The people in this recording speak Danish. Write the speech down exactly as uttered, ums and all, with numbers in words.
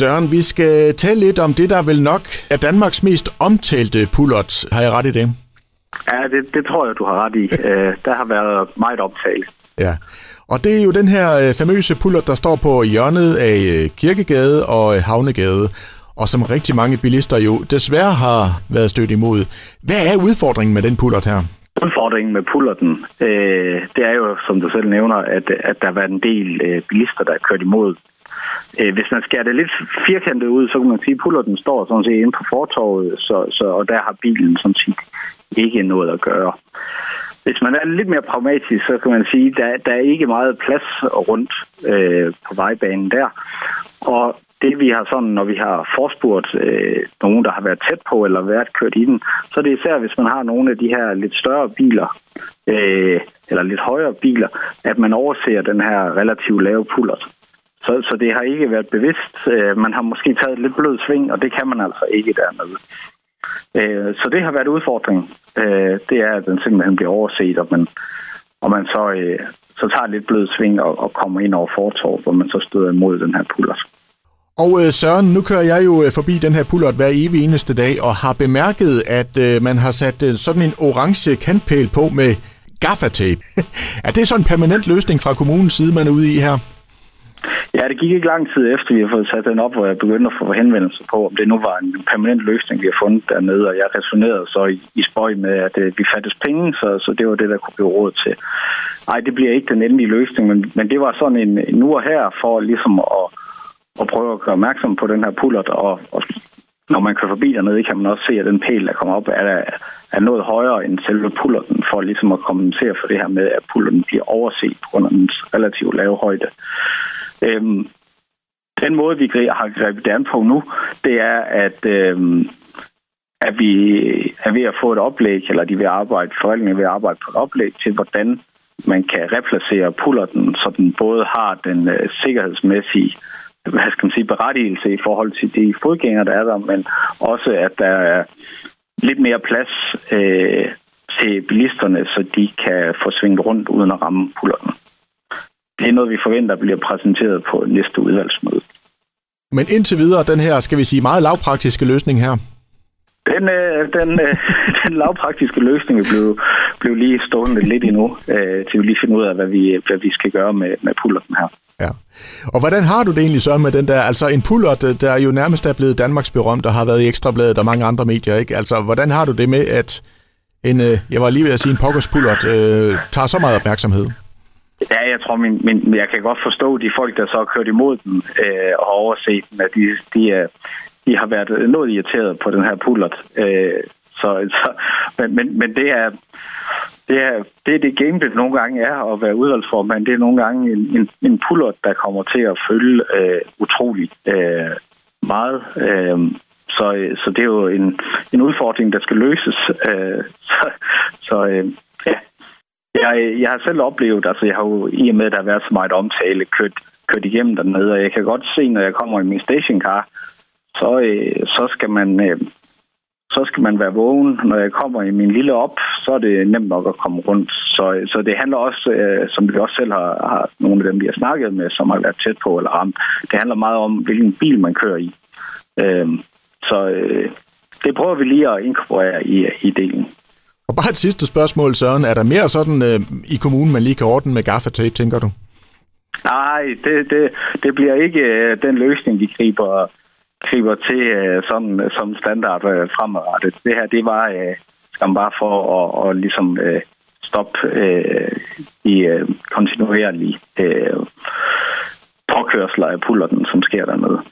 Søren, vi skal tale lidt om det, der vel nok er Danmarks mest omtalte pullert. Har jeg ret i det? Ja, det, det tror jeg, du har ret i. Øh, der har været meget omtale. Ja, og det er jo den her famøse pullert, der står på hjørnet af Kirkegade og Havnegade, og som rigtig mange bilister jo desværre har været stødt imod. Hvad er udfordringen med den pullert her? Udfordringen med pullerten, øh, det er jo, som du selv nævner, at, at der har været en del øh, bilister, der er kørt imod. Øh, hvis man skærer det lidt firkantet ud, så kan man sige, at pullerten står sådan set inde på fortovet, så, så, og der har bilen sådan set ikke noget at gøre. Hvis man er lidt mere pragmatisk, så kan man sige, at der, der er ikke meget plads rundt øh, på vejbanen der. Og det vi har sådan, når vi har forspurgt øh, nogen, der har været tæt på eller været kørt i den, så er det især, hvis man har nogle af de her lidt større biler, øh, eller lidt højere biler, at man overser den her relativt lave pullert. Så, så det har ikke været bevidst. Øh, man har måske taget et lidt blød sving, og det kan man altså ikke dernede. Øh, så det har været udfordringen. Øh, det er, at den simpelthen bliver overset, og man, og man så, øh, så tager et lidt blød sving og, og kommer ind over fortov, hvor man så støder imod den her pullert. Og Søren, nu kører jeg jo forbi den her pullert hver evig eneste dag, og har bemærket, at man har sat sådan en orange kantpæl på med gaffatape. Er det sådan en permanent løsning fra kommunens side, man er ude i her? Ja, det gik ikke lang tid efter, vi har fået sat den op, hvor jeg begyndte at få henvendelser på, om det nu var en permanent løsning, vi har fundet dernede, og jeg resonerede så i, i spøj med, at øh, vi fattes penge, så, så det var det, der kunne blive råd til. Nej, det bliver ikke den endelige løsning, men, men det var sådan en, en uge her for ligesom at og prøve at gøre opmærksom på den her pullert, og, og når man kører forbi dernede, kan man også se, at den pæl, der kommer op, er, er noget højere end selve pullerten, for ligesom at kompensere for det her med, at pullerten bliver overset på grund af den relativt lave højde. Øhm, den måde, vi har grebet det an på nu, det er, at, øhm, at vi er ved at få et oplæg, eller de vil arbejde, forældrene vil arbejde på et oplæg til, hvordan man kan replacere pullerten, så den både har den øh, sikkerhedsmæssige hvad skal man sige, berettigelse i forhold til de fodgængere, der er der, men også, at der er lidt mere plads øh, til bilisterne, så de kan få svinget rundt uden at ramme pullerten. Det er noget, vi forventer bliver præsenteret på næste udvalgsmøde. Men indtil videre, den her, skal vi sige, meget lavpraktiske løsning her? Den, øh, den, øh, den lavpraktiske løsning blev, blev lige stående lidt endnu, øh, til vi lige finder ud af, hvad vi, hvad vi skal gøre med, med pullerten her. Ja. Og hvordan har du det egentlig så med den der, altså en pullert, der jo nærmest er blevet Danmarks berømt og har været i Ekstrabladet og mange andre medier, ikke? Altså, hvordan har du det med, at en, jeg var lige ved at sige, en pokkerspullert øh, tager så meget opmærksomhed? Ja, jeg tror, min, min, jeg kan godt forstå de folk, der så har kørt imod den øh, og overset den, at de, de, de har været noget irriteret på den her pullert. Øh, så, så, men, men, men det er... Det er det, det game, det nogle gange er at være udvalgsformand. Det er nogle gange en, en, en pullert, der kommer til at følge øh, utroligt øh, meget. Øh, så, så det er jo en, en udfordring, der skal løses. Øh, så så øh, ja, jeg, jeg har selv oplevet, altså jeg har jo i og med, at der har været så meget omtale, kørt, kørt igennem dernede. Og jeg kan godt se, når jeg kommer i min stationcar, så, øh, så skal man... Øh, så skal man være vågen. Når jeg kommer i min lille op, så er det nemt nok at komme rundt. Så, så det handler også, øh, som vi også selv har, har nogle af dem, vi har snakket med, som har været tæt på eller ramt. Det handler meget om, hvilken bil man kører i. Øh, så øh, det prøver vi lige at inkorporere i, i delen. Og bare et sidste spørgsmål, Søren. Er der mere sådan øh, i kommunen, man lige kan ordne med gaffatape, tænker du? Nej, det, det, det bliver ikke øh, den løsning, vi griber griber til øh, som, som standard øh, fremadrettet. Det her, det var øh, skam bare for at og ligesom øh, stoppe øh, de øh, kontinuerlige øh, påkørsler af pullerten, som sker dernede.